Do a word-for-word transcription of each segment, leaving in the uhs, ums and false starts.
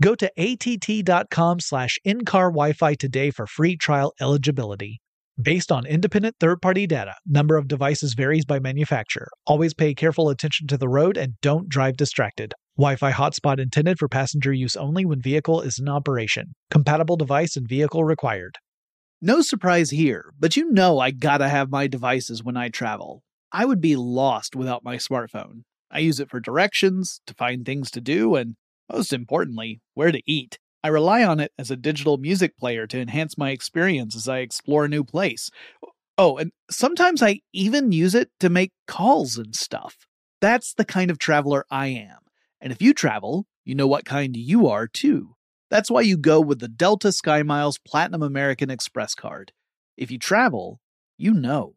Go to att.com slash in-car Wi-Fi today for free trial eligibility. Based on independent third-party data, number of devices varies by manufacturer. Always pay careful attention to the road and don't drive distracted. Wi-Fi hotspot intended for passenger use only when vehicle is in operation. Compatible device and vehicle required. No surprise here, but you know I gotta have my devices when I travel. I would be lost without my smartphone. I use it for directions, to find things to do, and most importantly, where to eat. I rely on it as a digital music player to enhance my experience as I explore a new place. Oh, and sometimes I even use it to make calls and stuff. That's the kind of traveler I am. And if you travel, you know what kind you are, too. That's why you go with the Delta Sky Miles Platinum American Express card. If you travel, you know.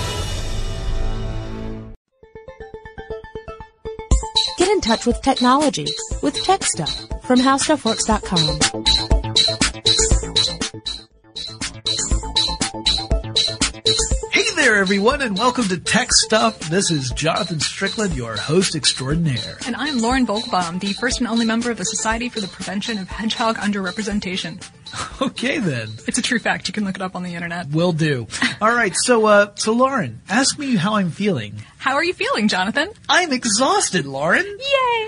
In touch with technology with Tech Stuff from How Stuff Works dot com. Hey there, everyone, and welcome to Tech Stuff. This is Jonathan Strickland, your host extraordinaire. And I'm Lauren Volkbaum, the first and only member of the Society for the Prevention of Hedgehog Underrepresentation. Okay, then. It's a true fact. You can look it up on the internet. Will do. All right, so uh, so Lauren, ask me how I'm feeling. How are you feeling, Jonathan? I'm exhausted, Lauren.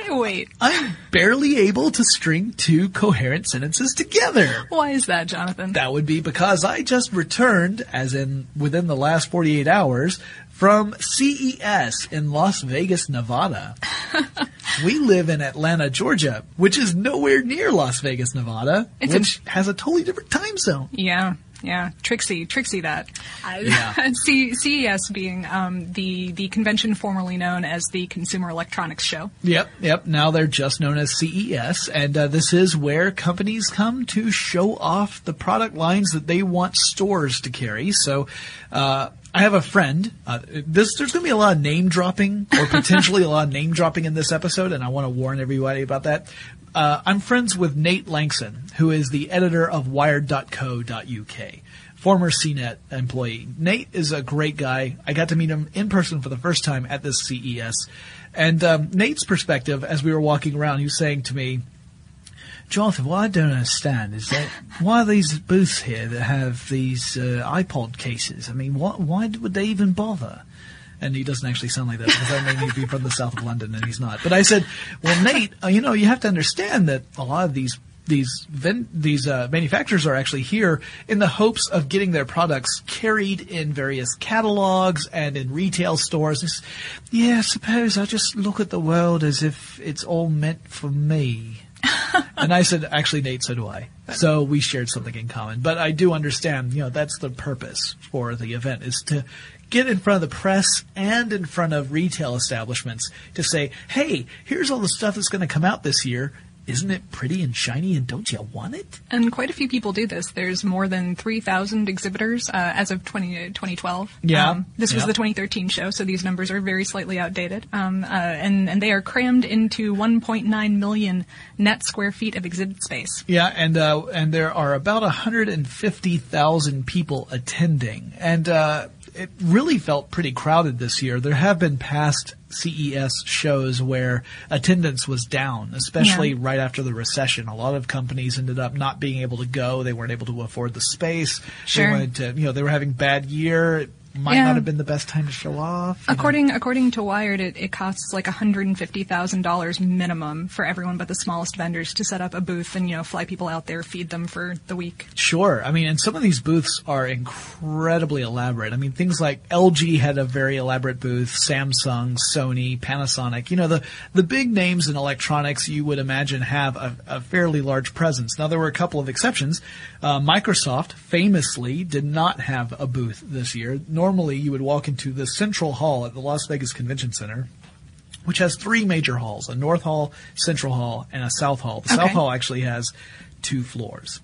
Yay! Wait. I'm barely able to string two coherent sentences together. Why is that, Jonathan? That would be because I just returned, as in within the last forty-eight hours, from C E S in Las Vegas, Nevada. We live in Atlanta, Georgia, which is nowhere near Las Vegas, Nevada, it's which a- has a totally different time zone. Yeah. Yeah, Trixie, Trixie that. Yeah. C E S being um, the, the convention formerly known as the Consumer Electronics Show. Yep, yep. Now they're just known as C E S. And uh, this is where companies come to show off the product lines that they want stores to carry. So uh, I have a friend. Uh, this There's going to be a lot of name dropping or potentially a lot of name dropping in this episode, and I want to warn everybody about that. Uh, I'm friends with Nate Lanxon, who is the editor of wired dot co dot U K, former C net employee. Nate is a great guy. I got to meet him in person for the first time at this C E S. And um, Nate's perspective, as we were walking around, he was saying to me, Jonathan, what I don't understand is that why are these booths here that have these uh, iPod cases? I mean, what, why would they even bother? And he doesn't actually sound like that because I may be from the south of London and he's not. But I said, well, Nate, you know, you have to understand that a lot of these these ven- these uh, manufacturers are actually here in the hopes of getting their products carried in various catalogs and in retail stores. It's, yeah, I suppose I just look at the world as if it's all meant for me. And I said, actually, Nate, so do I. So we shared something in common. But I do understand, you know, that's the purpose for the event is to get in front of the press and in front of retail establishments to say, hey, here's all the stuff that's going to come out this year. isn't it pretty and shiny and don't you want it? And quite a few people do this. There's more than three thousand exhibitors uh, as of twenty twelve. Yeah. Um, this yeah. was the twenty thirteen show, so these numbers are very slightly outdated. Um, uh, and, and they are crammed into one point nine million net square feet of exhibit space. Yeah, and uh, and there are about one hundred fifty thousand people attending. And uh, it really felt pretty crowded this year. There have been past C E S shows where attendance was down, especially yeah. right after the recession. A lot of companies ended up not being able to go. They weren't able to afford the space. Sure. They wanted to, you know, they were having a bad year. It might yeah. not have been the best time to show off. According know. according to Wired, it, it costs like one hundred fifty thousand dollars minimum for everyone but the smallest vendors to set up a booth and, you know, fly people out there, feed them for the week. Sure. I mean, and some of these booths are incredibly elaborate. I mean, things like L G had a very elaborate booth, Samsung, Sony, Panasonic. You know, the, the big names in electronics you would imagine have a, a fairly large presence. Now, there were a couple of exceptions. Uh, Microsoft famously did not have a booth this year. Normally, you would walk into the Central Hall at the Las Vegas Convention Center, which has three major halls, a North Hall, Central Hall, and a South Hall. The okay. South Hall actually has two floors.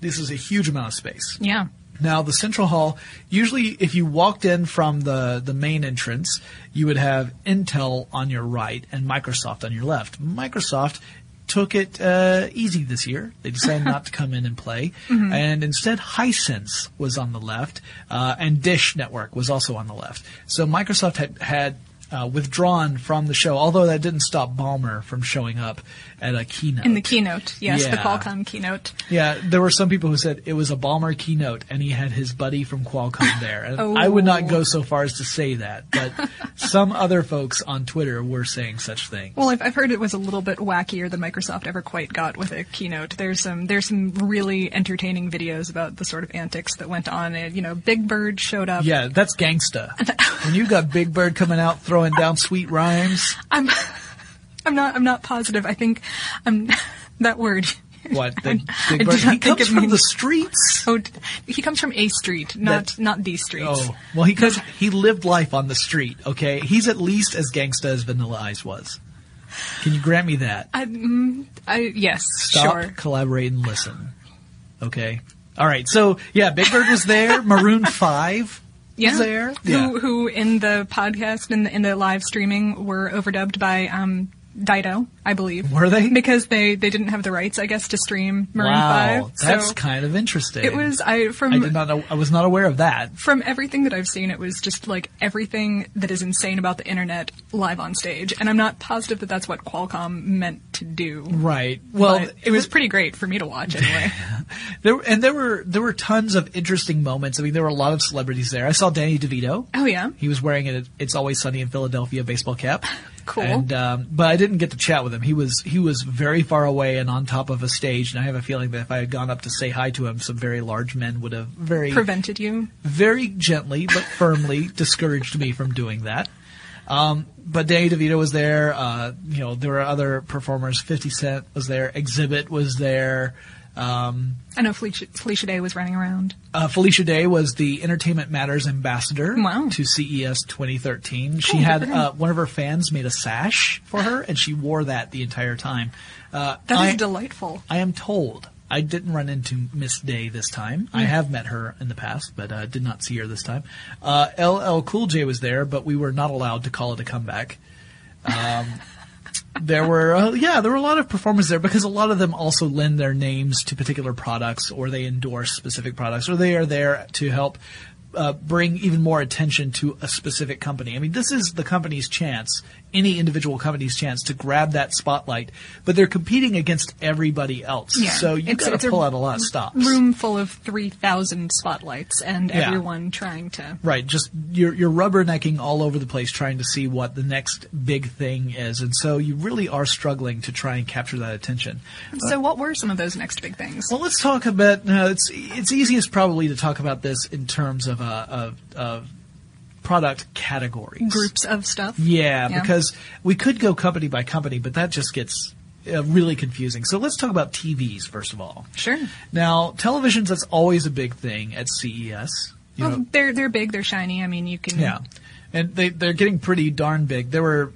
This is a huge amount of space. Yeah. Now, the Central Hall, usually if you walked in from the, the main entrance, you would have Intel on your right and Microsoft on your left. Microsoft took it uh, easy this year. They decided not to come in and play. Mm-hmm. And instead, Hisense was on the left, uh, and Dish Network was also on the left. So Microsoft had, had uh, withdrawn from the show, although that didn't stop Ballmer from showing up at a keynote. In the keynote, yes, yeah. the Qualcomm keynote. Yeah, there were some people who said it was a Ballmer keynote, and he had his buddy from Qualcomm there. And oh. I would not go so far as to say that, but some other folks on Twitter were saying such things. Well, I've, I've heard it was a little bit wackier than Microsoft ever quite got with a keynote. There's some there's some really entertaining videos about the sort of antics that went on. And, you know, Big Bird showed up. Yeah, that's gangsta. When you got Big Bird coming out throwing down sweet rhymes. I'm... I'm not. I'm not positive. I think, um, that word. What? The Big Bird? He comes from means, the streets. Oh, he comes from a street, not that, not the streets. Oh, well, he comes, he lived life on the street. Okay, he's at least as gangsta as Vanilla Ice was. Can you grant me that? I, mm, I yes. Stop, sure. Collaborate and listen. Okay. All right. So yeah, Big Bird was there. Maroon Five. Yeah. There. Yeah. Who who in the podcast and in, in the live streaming were overdubbed by um. Dido, I believe. Were they? Because they, they didn't have the rights, I guess, to stream Maroon wow, five. So that's kind of interesting. It was, I, from... I did not know, I was not aware of that. From everything that I've seen, it was just, like, everything that is insane about the internet live on stage. And I'm not positive that that's what Qualcomm meant to do. Right. Well... It, it was pretty great for me to watch, anyway. there And there were there were tons of interesting moments. I mean, there were a lot of celebrities there. I saw Danny DeVito. Oh, yeah? He was wearing a It's Always Sunny in Philadelphia baseball cap. Cool. And, um, but I didn't get to chat with him. He was he was very far away and on top of a stage, and I have a feeling that if I had gone up to say hi to him, some very large men would have very prevented you, very gently but firmly discouraged me from doing that. Um, but Danny DeVito was there. Uh, you know, there were other performers. fifty Cent was there. Exhibit was there. Um, I know Felicia, Felicia Day was running around. Uh, Felicia Day was the Entertainment Matters ambassador wow. to C E S twenty thirteen. Cool, she had uh, one of her fans made a sash for her, and she wore that the entire time. Uh, that I, is delightful. I am told. I didn't run into Miss Day this time. Mm. I have met her in the past, but uh, did not see her this time. Uh, L L Cool J was there, but we were not allowed to call it a comeback. Um There were, uh, yeah, there were a lot of performers there because a lot of them also lend their names to particular products or they endorse specific products or they are there to help uh, bring even more attention to a specific company. I mean, this is the company's chance, any individual company's chance to grab that spotlight, but they're competing against everybody else. Yeah. So you've got to pull out a lot of stops. Room full of three thousand spotlights and yeah. everyone trying to. Right. Just you're, you're rubbernecking all over the place trying to see what the next big thing is. And so you really are struggling to try and capture that attention. So uh, what were some of those next big things? Well, let's talk about, no, it's, it's easiest probably to talk about this in terms of, uh, of, of, product categories. Groups of stuff? Yeah, yeah, because we could go company by company, but that just gets uh, really confusing. So let's talk about T Vs, first of all. Sure. Now, televisions, that's always a big thing at C E S. You well, know, they're, they're big, they're shiny. I mean, you can... Yeah, and they, they're getting pretty darn big. There were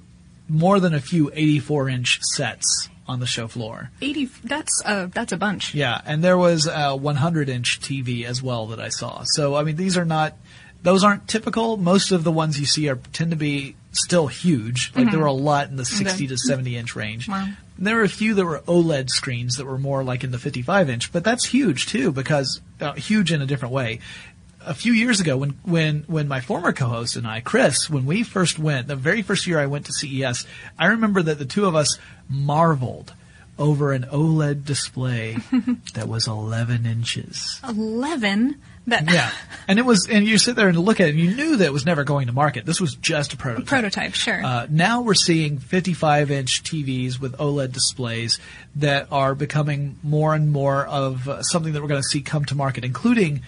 more than a few eighty-four inch sets on the show floor. eighty That's uh, that's a bunch. Yeah, and there was a one hundred inch T V as well that I saw. So I mean, these are not, those aren't typical. Most of the ones you see are tend to be still huge. Like mm-hmm. there were a lot in the sixty to seventy inch range. Wow. There were a few that were OLED screens that were more like in the fifty-five inch, but that's huge too, because uh, huge in a different way. A few years ago, when, when, when my former co-host and I, Chris, when we first went, the very first year I went to C E S, I remember that the two of us marveled over an OLED display that was eleven inches. eleven? That yeah. And it was, and you sit there and look at it and you knew that it was never going to market. This was just a prototype. A prototype, sure. Uh, now we're seeing fifty-five inch T Vs with OLED displays that are becoming more and more of uh, something that we're going to see come to market, including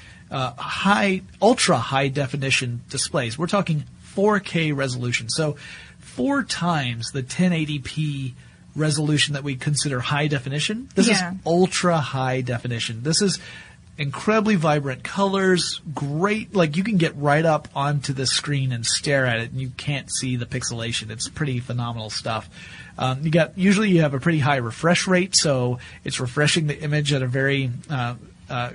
Uh, high, ultra high definition displays. We're talking four K resolution. So four times the ten eighty p resolution that we consider high definition. This yeah. is ultra high definition. This is incredibly vibrant colors, great, like you can get right up onto the screen and stare at it and you can't see the pixelation. It's pretty phenomenal stuff. Um, you got, usually you have a pretty high refresh rate, so it's refreshing the image at a very, uh, uh,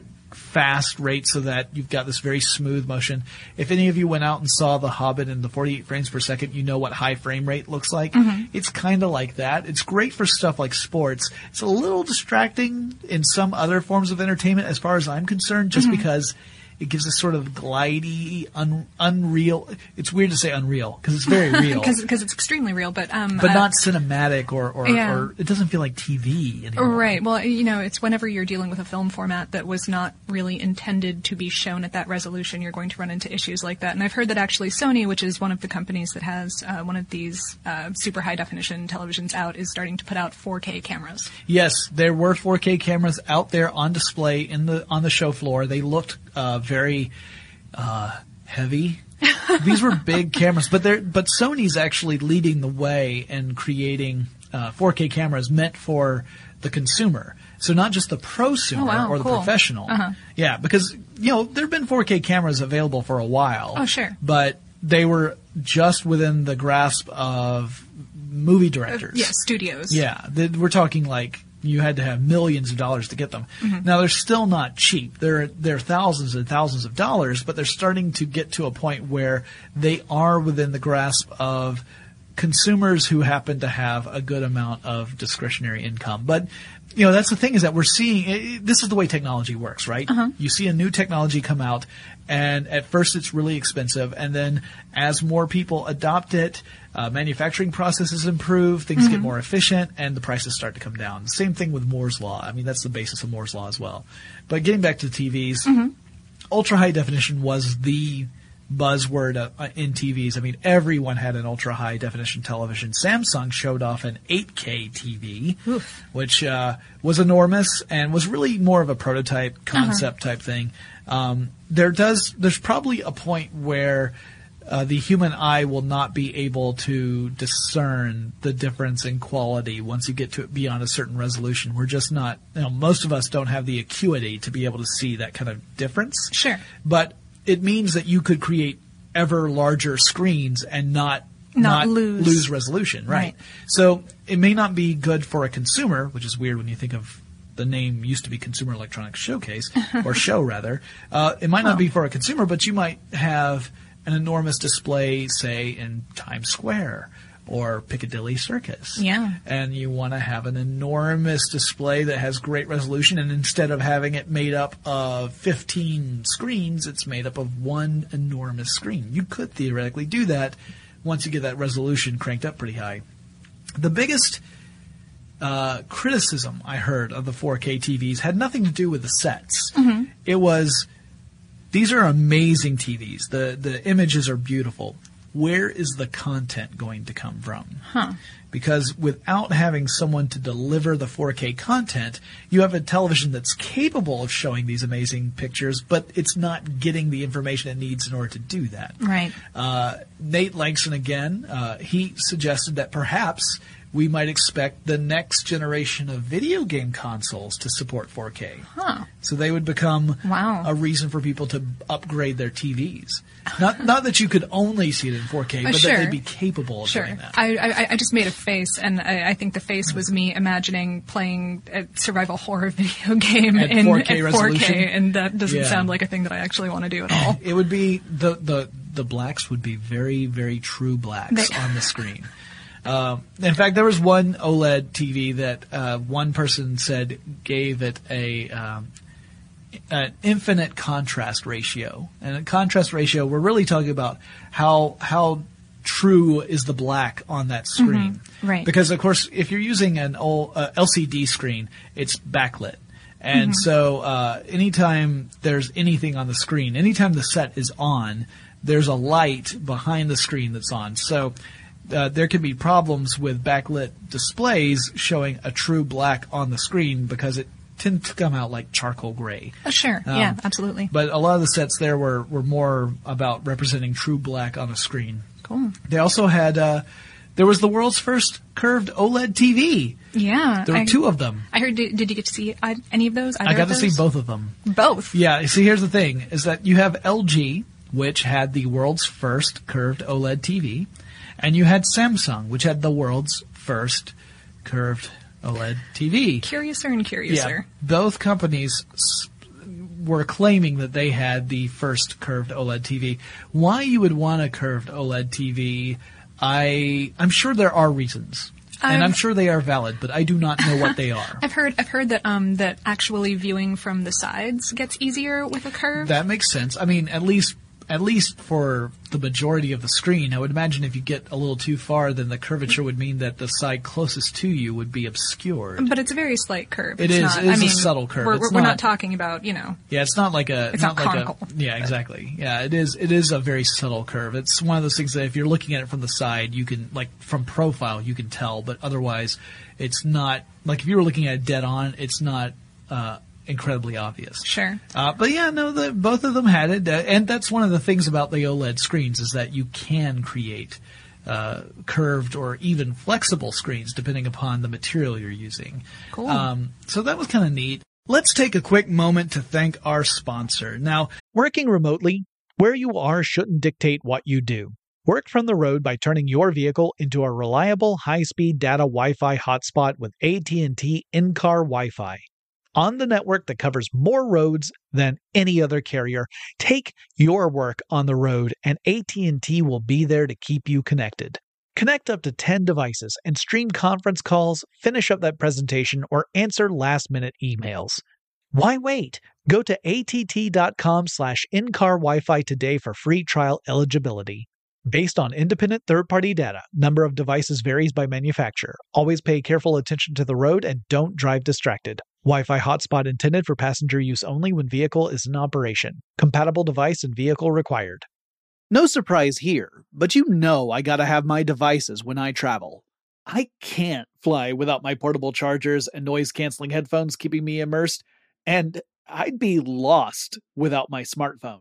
fast rate so that you've got this very smooth motion. If any of you went out and saw The Hobbit in the forty-eight frames per second, you know what high frame rate looks like. Mm-hmm. It's kind of like that. It's great for stuff like sports. It's a little distracting in some other forms of entertainment as far as I'm concerned, just mm-hmm. because it gives a sort of glidey, un- unreal. It's weird to say unreal because it's very real. Because it's extremely real, but... Um, but uh, not cinematic or or, yeah. or it doesn't feel like T V anymore. Right. Well, you know, it's whenever you're dealing with a film format that was not really intended to be shown at that resolution, you're going to run into issues like that. And I've heard that actually Sony, which is one of the companies that has uh, one of these uh, super high-definition televisions out, is starting to put out four K cameras. Yes, there were four K cameras out there on display in the on the show floor. They looked... Uh, very uh, heavy. These were big cameras, but they're but Sony's actually leading the way in creating uh, four K cameras meant for the consumer. So not just the prosumer oh, wow, or the cool. professional. Uh-huh. Yeah, because you know there have been four K cameras available for a while. Oh sure, but they were just within the grasp of movie directors. Uh, yeah, studios. Yeah, they, we're talking like. You had to have millions of dollars to get them. Mm-hmm. Now, they're still not cheap. They're they're thousands and thousands of dollars, but they're starting to get to a point where they are within the grasp of consumers who happen to have a good amount of discretionary income. But, you know, that's the thing is that we're seeing it, – this is the way technology works, right? Uh-huh. You see a new technology come out, and at first it's really expensive, and then as more people adopt it – Uh, manufacturing processes improve, things mm-hmm. get more efficient, and the prices start to come down. Same thing with Moore's Law. I mean, that's the basis of Moore's Law as well. But getting back to the T Vs, mm-hmm. ultra-high definition was the buzzword uh, in T Vs. I mean, everyone had an ultra-high definition television. Samsung showed off an eight K T V, Oof. which uh, was enormous and was really more of a prototype concept uh-huh. type thing. Um, there does, there's probably a point where... Uh, the human eye will not be able to discern the difference in quality once you get to it beyond a certain resolution. We're just not, you know, most of us don't have the acuity to be able to see that kind of difference. Sure. But it means that you could create ever larger screens and not Not, not lose. lose resolution, right? right? So it may not be good for a consumer, which is weird when you think of the name used to be Consumer Electronics Showcase, or show rather. Uh, it might not oh. be for a consumer, but you might have... an enormous display, say, in Times Square or Piccadilly Circus. Yeah. And you want to have an enormous display that has great resolution, and instead of having it made up of fifteen screens, it's made up of one enormous screen. You could theoretically do that once you get that resolution cranked up pretty high. The biggest uh, criticism I heard of the four K T Vs had nothing to do with the sets. Mm-hmm. It was... These are amazing T Vs. The the images are beautiful. Where is the content going to come from? Huh. Because without having someone to deliver the four K content, you have a television that's capable of showing these amazing pictures, but it's not getting the information it needs in order to do that. Right. Uh, Nate Lanxon again, uh, he suggested that perhaps we might expect the next generation of video game consoles to support four K. Huh. So they would become wow. a reason for people to upgrade their T Vs. Not not that you could only see it in four K, but uh, sure. that they'd be capable of sure. doing that. I, I I just made a face, and I, I think the face was me imagining playing a survival horror video game at in four K, at resolution. four K, and that doesn't yeah. sound like a thing that I actually want to do at all. It would be the the the blacks would be very very true blacks they- on the screen. Uh, in fact, there was one OLED T V that uh, one person said gave it a um, an infinite contrast ratio. And a contrast ratio, we're really talking about how how true is the black on that screen. Mm-hmm. Right. Because, of course, if you're using an old, uh, L C D screen, it's backlit. And mm-hmm. so uh, anytime there's anything on the screen, anytime the set is on, there's a light behind the screen that's on. So... Uh, there can be problems with backlit displays showing a true black on the screen because it tends to come out like charcoal gray. Oh, sure. Um, yeah, absolutely. But a lot of the sets there were, were more about representing true black on a screen. Cool. They also had... Uh, there was the world's first curved OLED T V. Yeah. There were I, two of them. I heard, did, did you get to see any of those? I got to see both of them. Both? Yeah. See, here's the thing, is that you have L G, which had the world's first curved OLED T V. And you had Samsung, which had the world's first curved OLED T V. Curiouser and curiouser. Yeah, both companies were claiming that they had the first curved OLED T V. Why you would want a curved OLED T V, I, I'm sure there are reasons. Um, and I'm sure they are valid, but I do not know what they are. I've heard I've heard that um, that actually viewing from the sides gets easier with a curve. That makes sense. I mean, at least... At least for the majority of the screen, I would imagine if you get a little too far, then the curvature would mean that the side closest to you would be obscured. But it's a very slight curve. It it's is. Not, it is I a mean, subtle curve. We're, we're not, not talking about, you know. Yeah, it's not like a. It's not, not like conical. A, yeah, exactly. Yeah, it is. It is a very subtle curve. It's one of those things that if you're looking at it from the side, you can like from profile you can tell, but otherwise, it's not like if you were looking at it dead on, it's not. Uh, incredibly obvious. Sure. Uh, but yeah, no, the, both of them had it. Uh, and that's one of the things about the OLED screens is that you can create uh, curved or even flexible screens depending upon the material you're using. Cool. Um, so that was kind of neat. Let's take a quick moment to thank our sponsor. Now, working remotely, where you are shouldn't dictate what you do. Work from the road by turning your vehicle into a reliable high-speed data Wi-Fi hotspot with A T and T in-car Wi-Fi. On the network that covers more roads than any other carrier, take your work on the road and A T and T will be there to keep you connected. Connect up to ten devices and stream conference calls, finish up that presentation, or answer last-minute emails. Why wait? Go to att.com slash in-car Wi-Fi today for free trial eligibility. Based on independent third-party data, number of devices varies by manufacturer. Always pay careful attention to the road and don't drive distracted. Wi-Fi hotspot intended for passenger use only when vehicle is in operation. Compatible device and vehicle required. No surprise here, but you know I gotta have my devices when I travel. I can't fly without my portable chargers and noise-canceling headphones keeping me immersed, and I'd be lost without my smartphone.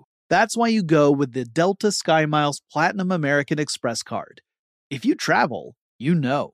That's why you go with the Delta Sky Miles Platinum American Express card. If you travel, you know.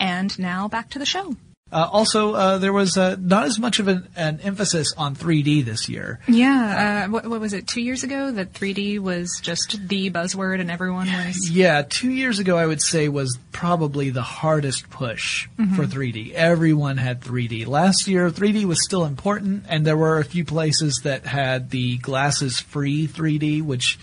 And now back to the show. Uh, also, uh, there was uh, not as much of an, an emphasis on three D this year. Yeah. Uh, what, what was it, two years ago that three D was just the buzzword and everyone was? Yeah, two years ago I would say was probably the hardest push mm-hmm. for three D. Everyone had three D. Last year, three D was still important, and there were a few places that had the glasses-free three D, which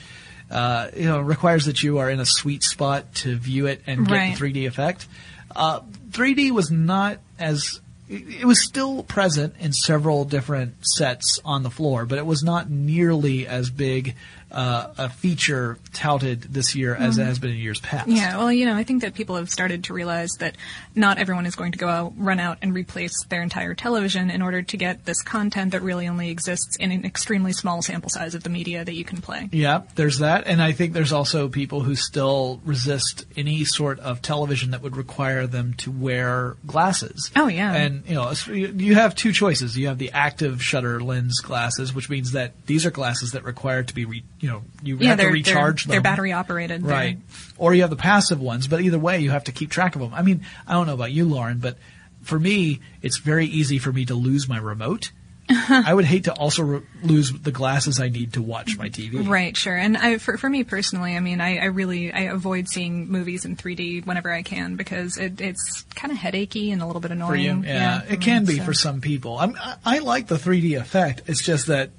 uh, you know requires that you are in a sweet spot to view it and get right. the three D effect. Uh, three D was not as – it was still present in several different sets on the floor, but it was not nearly as big uh, a feature touted this year as mm. it has been in years past. Yeah, well, you know, I think that people have started to realize that not everyone is going to go out, run out and replace their entire television in order to get this content that really only exists in an extremely small sample size of the media that you can play. Yeah, there's that. And I think there's also people who still resist any sort of television that would require them to wear glasses. Oh, yeah. And, you know, you have two choices. You have the active shutter lens glasses, which means that these are glasses that require to be re- you know, you yeah, have to recharge they're, them. They're battery operated. Right. They're... Or you have the passive ones, but either way, you have to keep track of them. I mean, I don't know about you, Lauren, but for me, it's very easy for me to lose my remote. I would hate to also re- lose the glasses I need to watch my T V. Right, sure. And I, for, for me personally, I mean, I, I really I avoid seeing movies in three D whenever I can because it, it's kind of headachy and a little bit annoying. For you? Yeah, yeah, it can me, be so. For some people. I'm, I, I like the three D effect. It's just that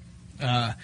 uh,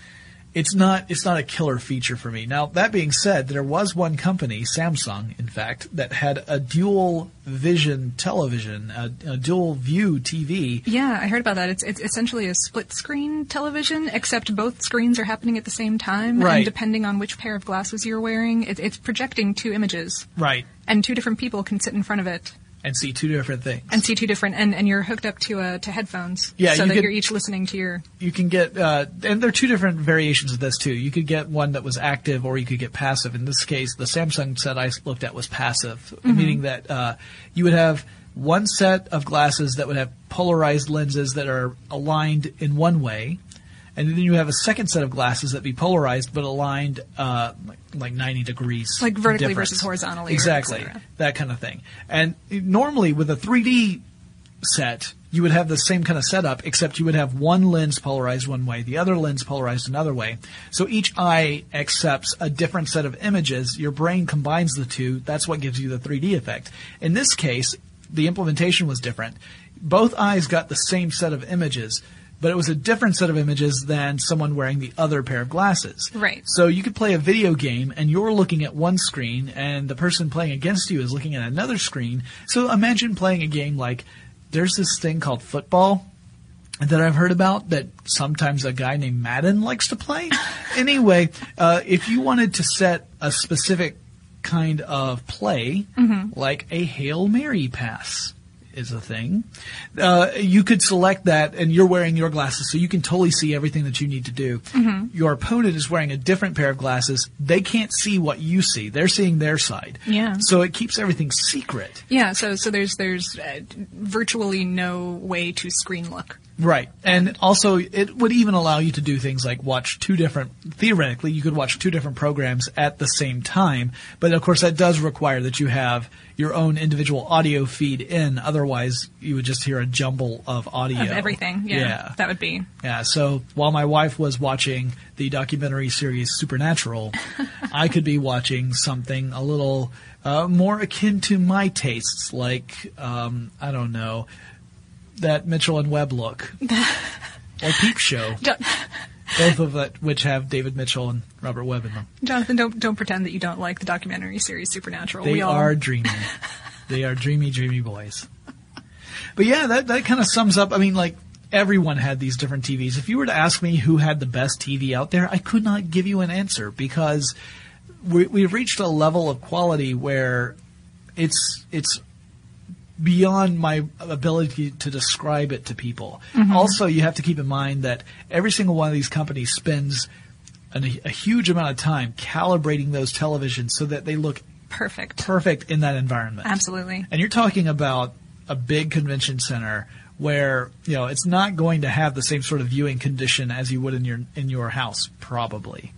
it's not it's not a killer feature for me. Now, that being said, there was one company, Samsung, in fact, that had a dual vision television, a, a dual view T V. Yeah, I heard about that. It's, it's essentially a split screen television, except both screens are happening at the same time. Right. And depending on which pair of glasses you're wearing, it, it's projecting two images. Right. And two different people can sit in front of it. And see two different things. And see two different, and, and you're hooked up to uh, to headphones, yeah, so you that could, you're each listening to your... You can get, uh, and there are two different variations of this, too. You could get one that was active, or you could get passive. In this case, the Samsung set I looked at was passive, mm-hmm. meaning that uh, you would have one set of glasses that would have polarized lenses that are aligned in one way, and then you have a second set of glasses that be polarized but aligned uh, like ninety degrees. Like vertically difference. Versus horizontally. Exactly. Or that kind of thing. And normally with a three D set, you would have the same kind of setup, except you would have one lens polarized one way, the other lens polarized another way. So each eye accepts a different set of images. Your brain combines the two. That's what gives you the three D effect. In this case, the implementation was different. Both eyes got the same set of images, but it was a different set of images than someone wearing the other pair of glasses. Right. So you could play a video game, and you're looking at one screen, and the person playing against you is looking at another screen. So imagine playing a game like, there's this thing called football that I've heard about that sometimes a guy named Madden likes to play. Anyway, uh, if you wanted to set a specific kind of play, mm-hmm. like a Hail Mary pass is a thing, uh, you could select that, and you're wearing your glasses, so you can totally see everything that you need to do. Mm-hmm. Your opponent is wearing a different pair of glasses. They can't see what you see. They're seeing their side. Yeah. So it keeps everything secret. Yeah, so so there's there's uh, virtually no way to screen look. Right. And also, it would even allow you to do things like watch two different – theoretically, you could watch two different programs at the same time. But, of course, that does require that you have – your own individual audio feed in. Otherwise, you would just hear a jumble of audio. Of everything, yeah. yeah. That would be. Yeah, so while my wife was watching the documentary series Supernatural, I could be watching something a little uh, more akin to my tastes, like, um, I don't know, that Mitchell and Webb look. Or Peep Show. Don't. Both of that, which have David Mitchell and Robert Webb in them. Jonathan, don't don't pretend that you don't like the documentary series Supernatural. They we all... are dreamy. They are dreamy, dreamy boys. But yeah, that, that kind of sums up. I mean, like, everyone had these different T Vs. If you were to ask me who had the best T V out there, I could not give you an answer because we, we've reached a level of quality where it's it's. beyond my ability to describe it to people. Mm-hmm. Also, you have to keep in mind that every single one of these companies spends an, a huge amount of time calibrating those televisions so that they look perfect, perfect in that environment. Absolutely. And you're talking about a big convention center where, you know, it's not going to have the same sort of viewing condition as you would in your in your house, probably.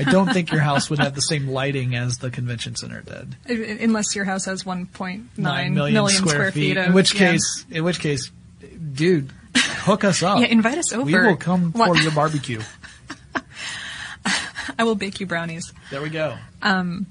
I don't think your house would have the same lighting as the convention center did, unless your house has one point nine million square, square feet. feet of, in which yeah. case, in which case, dude, hook us up. Yeah, invite us over. We will come what? for your barbecue. I will bake you brownies. There we go. Um,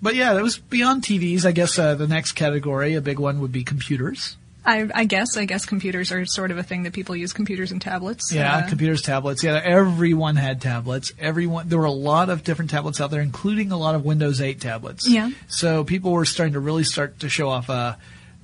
but yeah, that was beyond T Vs. I guess uh, the next category, a big one, would be computers. I, I guess. I guess computers are sort of a thing that people use, computers and tablets. Yeah, uh, computers, tablets. Yeah, everyone had tablets. Everyone. There were a lot of different tablets out there, including a lot of Windows eight tablets. Yeah. So people were starting to really start to show off uh,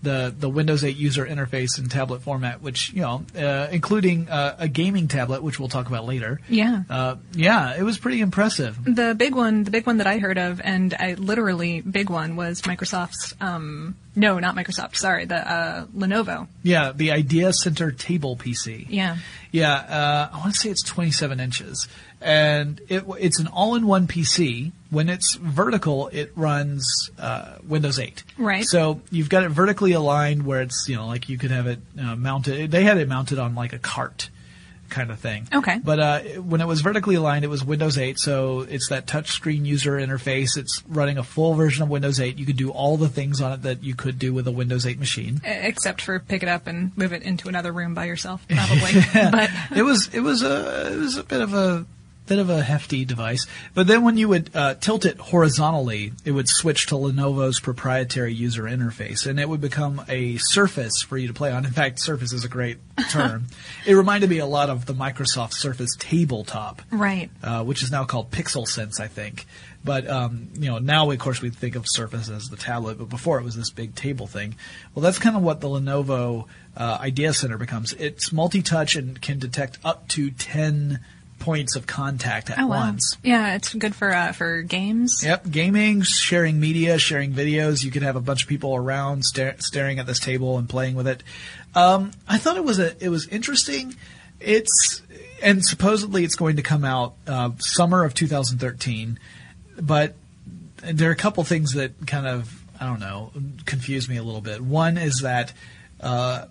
the, the Windows eight user interface in tablet format, which, you know, uh, including uh, a gaming tablet, which we'll talk about later. Yeah. Uh, yeah, it was pretty impressive. The big one, the big one that I heard of, and I literally big one, was Microsoft's... Um, No, not Microsoft. Sorry, the uh, Lenovo. Yeah, the Idea Center Table P C. Yeah. Yeah, uh, I want to say it's twenty-seven inches. And it, it's an all-in-one P C. When it's vertical, it runs uh, Windows eight. Right. So you've got it vertically aligned where it's, you know, like you could have it uh, mounted. They had it mounted on like a cart kind of thing. Okay. But uh, when it was vertically aligned, it was Windows eight, so it's that touchscreen user interface. It's running a full version of Windows eight. You could do all the things on it that you could do with a Windows eight machine. Except for pick it up and move it into another room by yourself, probably. Yeah. But it was it was a it was a bit of a bit of a hefty device. But then when you would uh, tilt it horizontally, it would switch to Lenovo's proprietary user interface, and it would become a surface for you to play on. In fact, surface is a great term. It reminded me a lot of the Microsoft Surface tabletop, right? Uh, which is now called Pixel Sense, I think. But, um, you know, now, of course, we think of Surface as the tablet, but before it was this big table thing. Well, that's kind of what the Lenovo uh, Idea Center becomes. It's multi-touch and can detect up to ten points of contact at oh, wow. once. Yeah, it's good for uh, for games. Yep, gaming, sharing media, sharing videos. You could have a bunch of people around star- staring at this table and playing with it. Um, I thought it was a it was interesting. It's and supposedly it's going to come out uh, summer of two thousand thirteen, but there are a couple things that kind of I don't know confuse me a little bit. One is that. Uh,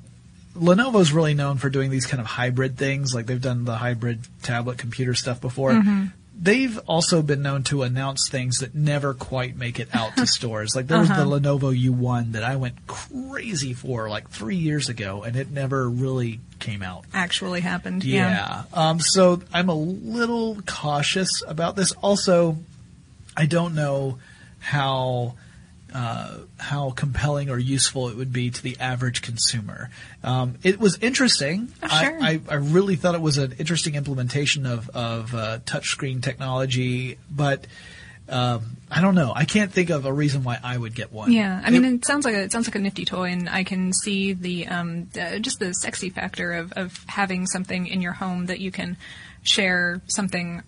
Lenovo's really known for doing these kind of hybrid things. Like, they've done the hybrid tablet computer stuff before. Mm-hmm. They've also been known to announce things that never quite make it out to stores. Like, there was uh-huh. the Lenovo U one that I went crazy for like three years ago, and it never really came out. Actually happened. Yeah. yeah. Um, so I'm a little cautious about this. Also, I don't know how... Uh, how compelling or useful it would be to the average consumer. Um, it was interesting. Oh, sure. I, I, I really thought it was an interesting implementation of, of uh, touchscreen technology, but um, I don't know. I can't think of a reason why I would get one. Yeah, I mean, it, it sounds like a, it sounds like a nifty toy, and I can see the um, uh, just the sexy factor of, of having something in your home that you can share something.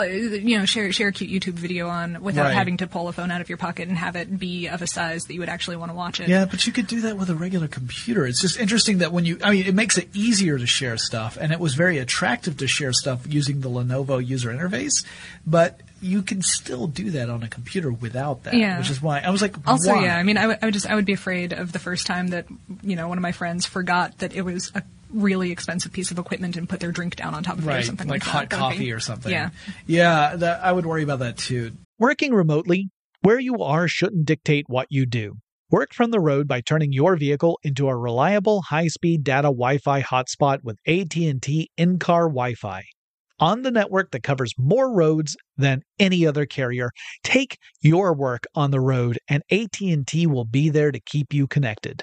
You know, share share a cute YouTube video on without right. having to pull a phone out of your pocket and have it be of a size that you would actually want to watch it. Yeah, but you could do that with a regular computer. It's just interesting that when you, I mean, it makes it easier to share stuff, and it was very attractive to share stuff using the Lenovo user interface, but you can still do that on a computer without that, yeah. which is why I was like, why? Also, yeah, I mean, I would, I would just, I would be afraid of the first time that, you know, one of my friends forgot that it was a really expensive piece of equipment and put their drink down on top of right, it or something like, like hot that. coffee or something. Yeah, yeah that, I would worry about that too. Working remotely, where you are shouldn't dictate what you do. Work from the road by turning your vehicle into a reliable high-speed data Wi-Fi hotspot with A T and T in-car Wi-Fi. On the network that covers more roads than any other carrier, take your work on the road and A T and T will be there to keep you connected.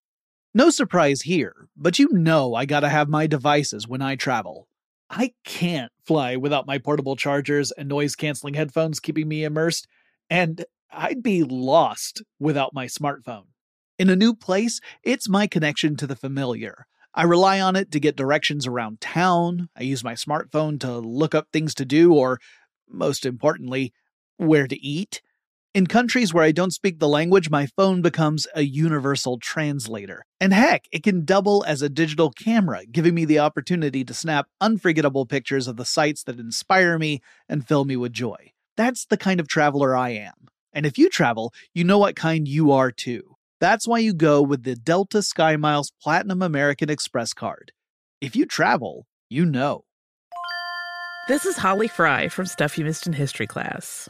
No surprise here, but you know I gotta have my devices when I travel. I can't fly without my portable chargers and noise-canceling headphones keeping me immersed, and I'd be lost without my smartphone. In a new place, it's my connection to the familiar. I rely on it to get directions around town, I use my smartphone to look up things to do, or, most importantly, where to eat. In countries where I don't speak the language, my phone becomes a universal translator. And heck, it can double as a digital camera, giving me the opportunity to snap unforgettable pictures of the sights that inspire me and fill me with joy. That's the kind of traveler I am. And if you travel, you know what kind you are too. That's why you go with the Delta Sky Miles Platinum American Express card. If you travel, you know. This is Holly Fry from Stuff You Missed in History Class.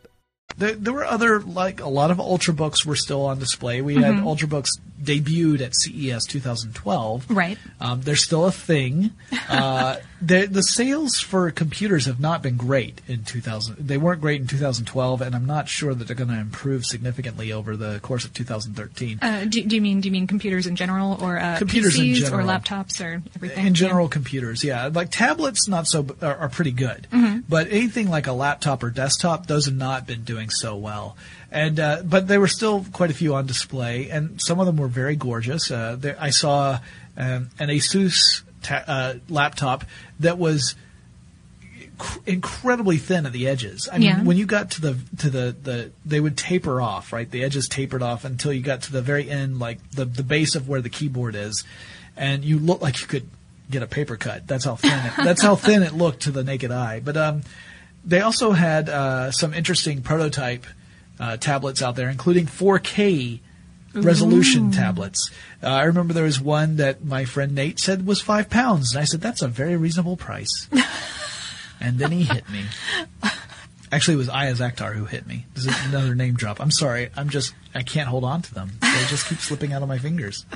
There, there were other, like, a lot of Ultrabooks were still on display. We mm-hmm. had Ultrabooks debuted at C E S twenty twelve. Right. Um, they're still a thing. Uh, the sales for computers have not been great in two thousand. They weren't great in two thousand twelve, and I'm not sure that they're going to improve significantly over the course of two thousand thirteen. Uh, do, do you mean do you mean computers in general, or uh, computers P Cs in general, or laptops, or everything? In general, yeah. Computers, yeah. Like tablets, not so are, are pretty good, mm-hmm. but anything like a laptop or desktop, those have not been doing so well. And uh, but there were still quite a few on display, and some of them were very gorgeous. Uh, there, I saw um, an Asus ta- uh, laptop that was cr- incredibly thin at the edges. I yeah. mean, when you got to the to the, the they would taper off, right? The edges tapered off until you got to the very end, like the the base of where the keyboard is, and you looked like you could get a paper cut. That's how thin it, that's how thin it looked to the naked eye. But um, they also had uh, some interesting prototype. Uh, tablets out there, including four K resolution Ooh. tablets. Uh, I remember there was one that my friend Nate said was five pounds, and I said, that's a very reasonable price. And then he hit me. Actually, it was Ayaz Akhtar who hit me. This is another name drop. I'm sorry. I'm just, I can't hold on to them. They just keep slipping out of my fingers.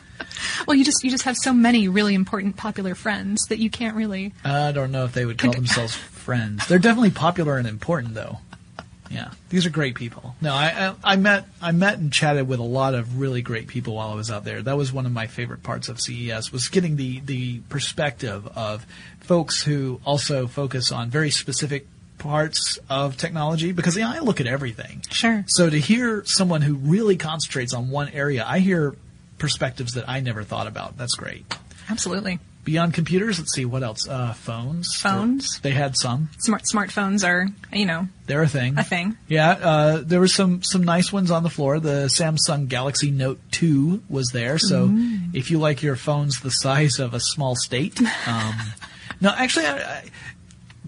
Well, you just you just have so many really important popular friends that you can't really... I don't know if they would call themselves friends. They're definitely popular and important, though. Yeah, these are great people. No, I, I I met I met and chatted with a lot of really great people while I was out there. That was one of my favorite parts of C E S, was getting the, the perspective of folks who also focus on very specific parts of technology, because you know, I look at everything. Sure. So to hear someone who really concentrates on one area, I hear perspectives that I never thought about. That's great. Absolutely. Beyond computers, let's see, what else? Uh, phones. Phones. They had some. Smart Smartphones are, you know. They're a thing. A thing. Yeah. Uh, there were some, some nice ones on the floor. The Samsung Galaxy Note two was there. So mm. if you like your phones the size of a small state. Um, no, actually, I, I,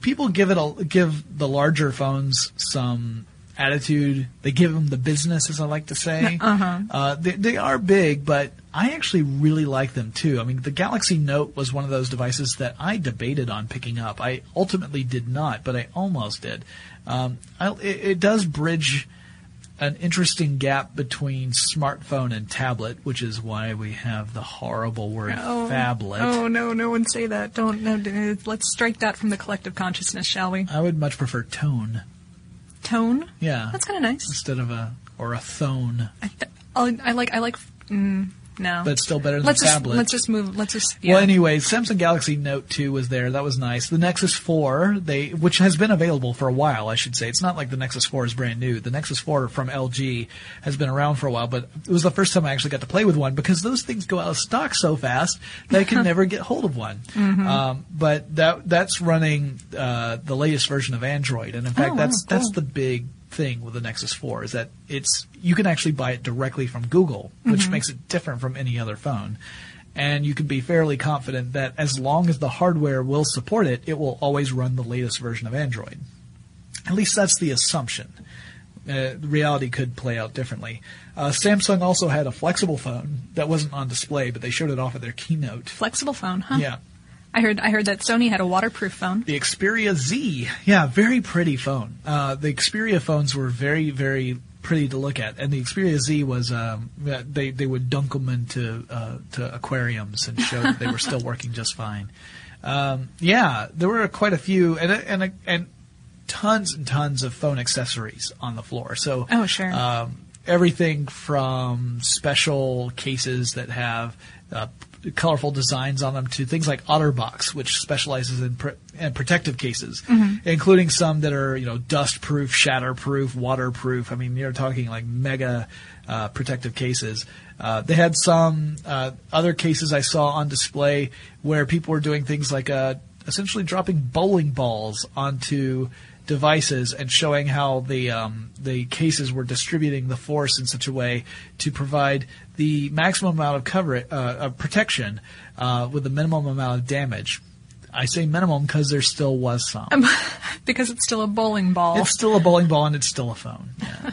people give it a, give the larger phones some attitude. They give them the business, as I like to say. Uh-huh. Uh, they, they are big, but I actually really like them too. I mean, the Galaxy Note was one of those devices that I debated on picking up. I ultimately did not, but I almost did. Um, I, it, it does bridge an interesting gap between smartphone and tablet, which is why we have the horrible word oh, phablet. Oh, no, no one say that. Don't. No, let's strike that from the collective consciousness, shall we? I would much prefer tone. Tone? Yeah. That's kind of nice. Instead of a, or a thone. I, th- I like, I like, mm, no. But it's still better than let's just, tablet. Let's just move, let's just, yeah. Well, anyway, Samsung Galaxy Note two was there. That was nice. The Nexus four, they, which has been available for a while, I should say. It's not like the Nexus four is brand new. The Nexus four from L G has been around for a while, but it was the first time I actually got to play with one because those things go out of stock so fast that I can never get hold of one. Mm-hmm. Um, but that, that's running, uh, the latest version of Android. And in fact, oh, that's, wow, cool. that's the big thing with the Nexus four is that it's, you can actually buy it directly from Google, which mm-hmm. makes it different from any other phone. And you can be fairly confident that as long as the hardware will support it, it will always run the latest version of Android. At least that's the assumption. Uh, reality could play out differently. Uh, Samsung also had a flexible phone that wasn't on display, but they showed it off at their keynote. Flexible phone, huh? Yeah. I heard I heard that Sony had a waterproof phone. The Xperia Z. Yeah, very pretty phone. Uh, the Xperia phones were very, very pretty to look at. And the Xperia Z was, um, they, they would dunk them into uh, to aquariums and show that they were still working just fine. Um, yeah, there were quite a few, and and and tons and tons of phone accessories on the floor. So, oh, sure. Um, everything from special cases that have uh, colorful designs on them to things like OtterBox, which specializes in, pr- in protective cases, mm-hmm. including some that are, you know, dust-proof, shatter-proof, waterproof. I mean, you're talking like mega uh, protective cases. Uh, they had some uh, other cases I saw on display where people were doing things like uh, essentially dropping bowling balls onto devices and showing how the um, the cases were distributing the force in such a way to provide the maximum amount of cover uh, of protection uh, with the minimum amount of damage. I say minimum because there still was some. Um, because it's still a bowling ball. It's still a bowling ball and it's still a phone. Yeah.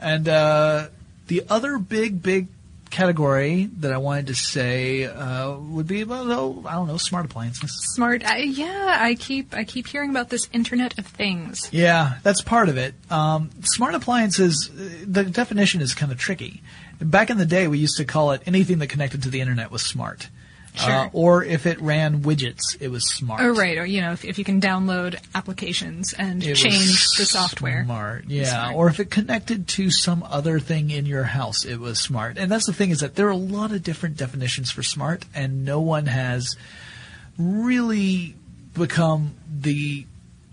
And uh, the other big big category that I wanted to say uh, would be about, well, I don't know, smart appliances. Smart, uh, yeah. I keep I keep hearing about this Internet of Things. Yeah, that's part of it. Um, smart appliances. The definition is kind of tricky. Back in the day, we used to call it anything that connected to the internet was smart. Sure. Uh, or if it ran widgets, it was smart. Oh, right. Or, you know, if, if you can download applications and it change the software. Smart. Yeah. Smart. Or if it connected to some other thing in your house, it was smart. And that's the thing is that there are a lot of different definitions for smart, and no one has really become the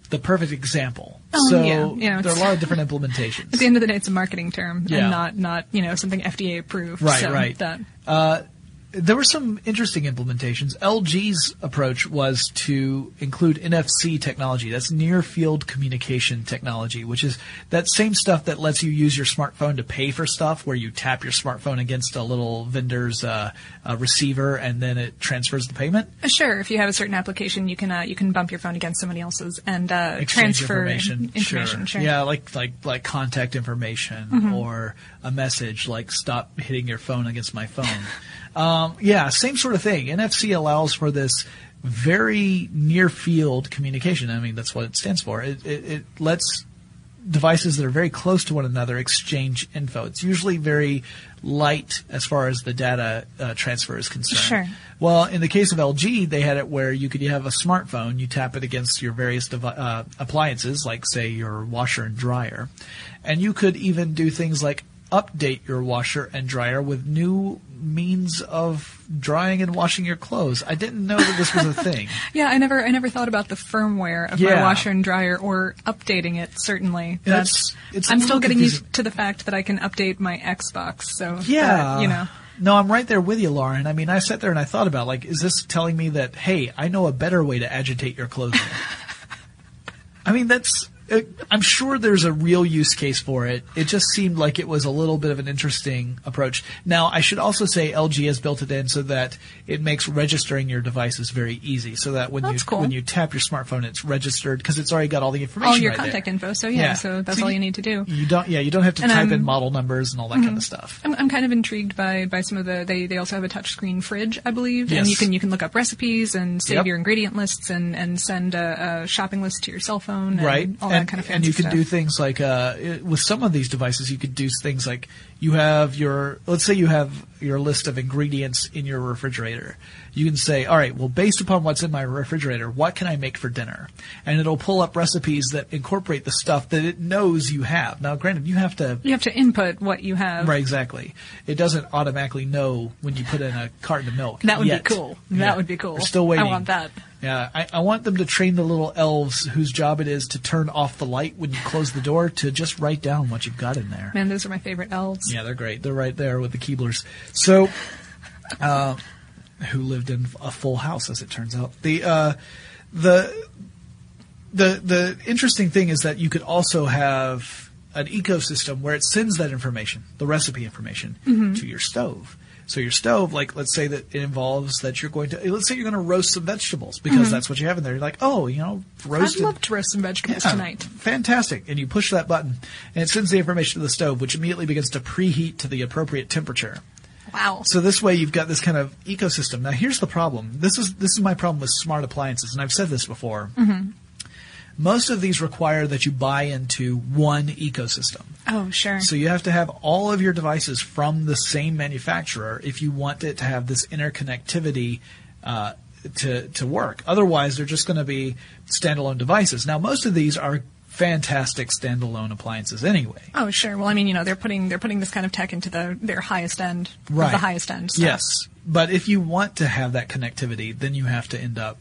the perfect example. Oh, so yeah, yeah. There are a lot of different implementations. At the end of the day, it's a marketing term yeah. and not, not, you know, something F D A approved. Right, so right. That. Uh, There were some interesting implementations. L G's approach was to include N F C technology. That's near field communication technology, which is that same stuff that lets you use your smartphone to pay for stuff, where you tap your smartphone against a little vendor's uh, uh, receiver, and then it transfers the payment. Sure. If you have a certain application, you can uh, you can bump your phone against somebody else's and uh, Exchange transfer information. In- information. Sure. Sure. Yeah, like like like contact information mm-hmm. or a message like "Stop hitting your phone against my phone." Um, yeah, same sort of thing. N F C allows for this very near-field communication. I mean, that's what it stands for. It, it, it lets devices that are very close to one another exchange info. It's usually very light as far as the data uh, transfer is concerned. Sure. Well, in the case of L G, they had it where you could you have a smartphone, you tap it against your various devi- uh, appliances, like, say, your washer and dryer, and you could even do things like update your washer and dryer with new means of drying and washing your clothes. I didn't know that this was a thing. yeah, I never I never thought about the firmware of yeah. my washer and dryer or updating it, certainly. That's, it's, it's I'm still getting used to the fact that I can update my Xbox. So yeah. that, you know. No, I'm right there with you, Lauren. I mean, I sat there and I thought about, like, is this telling me that, hey, I know a better way to agitate your clothing? I mean, that's... I'm sure there's a real use case for it. It just seemed like it was a little bit of an interesting approach. Now, I should also say L G has built it in so that it makes registering your devices very easy, so that when that's you cool. when you tap your smartphone, it's registered because it's already got all the information. All your right contact there. info. So yeah, yeah. so that's so all you, you need to do. You don't. Yeah, you don't have to and type I'm, in model numbers and all that mm-hmm. kind of stuff. I'm, I'm kind of intrigued by, by some of the. They, they also have a touchscreen fridge, I believe, yes. and you can you can look up recipes and save yep. your ingredient lists and and send a, a shopping list to your cell phone. And right. All and, kind of and you can stuff. do things like uh, it, with some of these devices, you could do things like you have your, let's say you have your list of ingredients in your refrigerator. You can say, all right, well, based upon what's in my refrigerator, what can I make for dinner? And it'll pull up recipes that incorporate the stuff that it knows you have. Now, granted, you have to... You have to input what you have. Right, exactly. It doesn't automatically know when you put in a carton of milk. That would yet. be cool. Yeah. That would be cool. We're still waiting. I want that. Yeah, I, I want them to train the little elves whose job it is to turn off the light when you close the door to just write down what you've got in there. Man, those are my favorite elves. Yeah, they're great. They're right there with the Keeblers. So... Uh, who lived in a full house, as it turns out. The uh, the the the interesting thing is that you could also have an ecosystem where it sends that information, the recipe information, mm-hmm. to your stove. So your stove, like, let's say that it involves that you're going to, let's say you're going to roast some vegetables because mm-hmm. that's what you have in there. You're like, oh, you know, roasted. I'd love to roast some vegetables yeah, tonight. Fantastic. And you push that button, and it sends the information to the stove, which immediately begins to preheat to the appropriate temperature. Wow. So this way you've got this kind of ecosystem. Now here's the problem. This is this is my problem with smart appliances, and I've said this before. Mm-hmm. Most of these require that you buy into one ecosystem. Oh, sure. So you have to have all of your devices from the same manufacturer if you want it to have this interconnectivity uh, to to work. Otherwise, they're just going to be standalone devices. Now, most of these are fantastic standalone appliances anyway. Oh, sure. Well, I mean, you know, they're putting they're putting this kind of tech into the their highest end, right. the highest end stuff. Yes. But if you want to have that connectivity, then you have to end up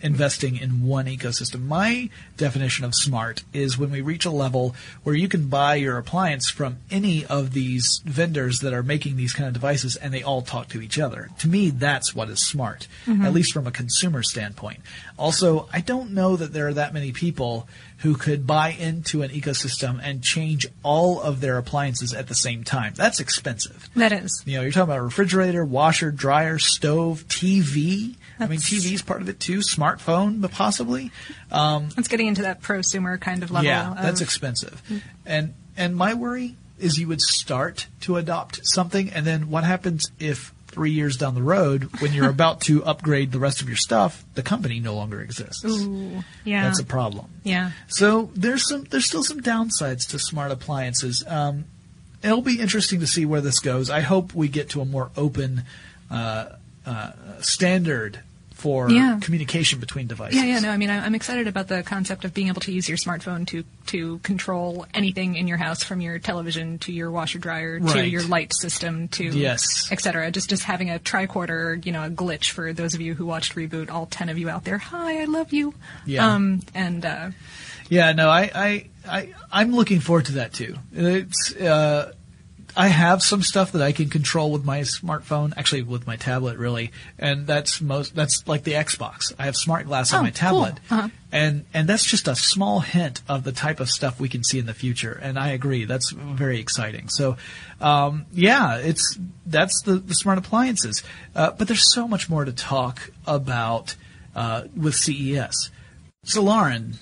investing in one ecosystem. My definition of smart is when we reach a level where you can buy your appliance from any of these vendors that are making these kind of devices and they all talk to each other. To me, that's what is smart, mm-hmm. at least from a consumer standpoint. Also, I don't know that there are that many people who could buy into an ecosystem and change all of their appliances at the same time. That's expensive. That is. You know, you're talking about refrigerator, washer, dryer, stove, T V. That's, I mean, T V's part of it too. Smartphone, possibly. Um, it's getting into that prosumer kind of level. Yeah, that's of, expensive. And and my worry is you would start to adopt something, and then what happens if three years down the road, when you're about to upgrade the rest of your stuff, the company no longer exists. Ooh, yeah. That's a problem. Yeah. So there's some, there's still some downsides to smart appliances. Um, it'll be interesting to see where this goes. I hope we get to a more open uh, uh, standard for yeah. communication between devices. Yeah, yeah, no, I mean, I'm excited about the concept of being able to use your smartphone to to control anything in your house, from your television to your washer-dryer right. to your light system to yes. et cetera. Just, just having a tricorder, you know, a glitch for those of you who watched Reboot, all ten of you out there. Hi, I love you. Yeah. Um, and, uh, yeah, no, I, I, I, I'm looking forward to that, too. It's... Uh, I have some stuff that I can control with my smartphone, actually with my tablet, really, and that's most. That's like the Xbox. I have smart glass oh, on my tablet, cool. uh-huh. and and that's just a small hint of the type of stuff we can see in the future. And I agree, that's very exciting. So, um, yeah, it's that's the, the smart appliances, uh, but there's so much more to talk about uh, with C E S. So, Lauren.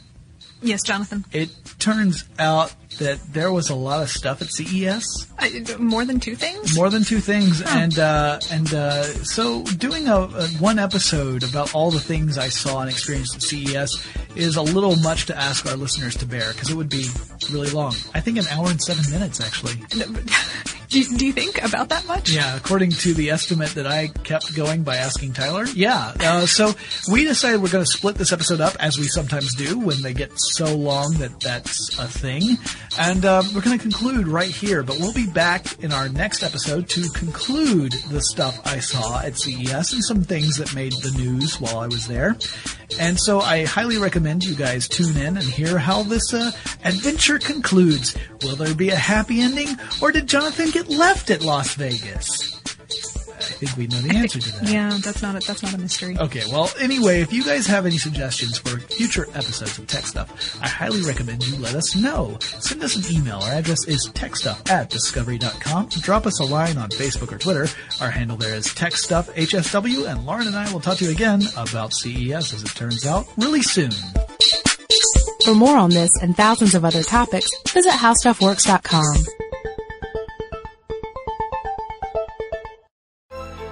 Yes, Jonathan. It turns out that there was a lot of stuff at C E S. I, more than two things? More than two things. Oh. And uh, and uh, so doing a, a one episode about all the things I saw and experienced at C E S is a little much to ask our listeners to bear because it would be really long. I think an hour and seven minutes, actually. Do you, do you think about that much? Yeah, according to the estimate that I kept going by asking Tyler. Yeah, uh, so we decided we're going to split this episode up, as we sometimes do when they get so long that that's a thing. And uh, we're going to conclude right here, but we'll be back in our next episode to conclude the stuff I saw at C E S and some things that made the news while I was there. And so I highly recommend you guys tune in and hear how this uh, adventure concludes. Will there be a happy ending, or did Jonathan get left at Las Vegas? I think we know the answer to that. Yeah, that's not a, that's not a mystery. Okay, well, anyway, if you guys have any suggestions for future episodes of Tech Stuff, I highly recommend you let us know. Send us an email. Our address is tech stuff at discovery dot com. Drop us a line on Facebook or Twitter. Our handle there is Tech Stuff H S W, and Lauren and I will talk to you again about C E S, as it turns out, really soon. For more on this and thousands of other topics, visit how stuff works dot com.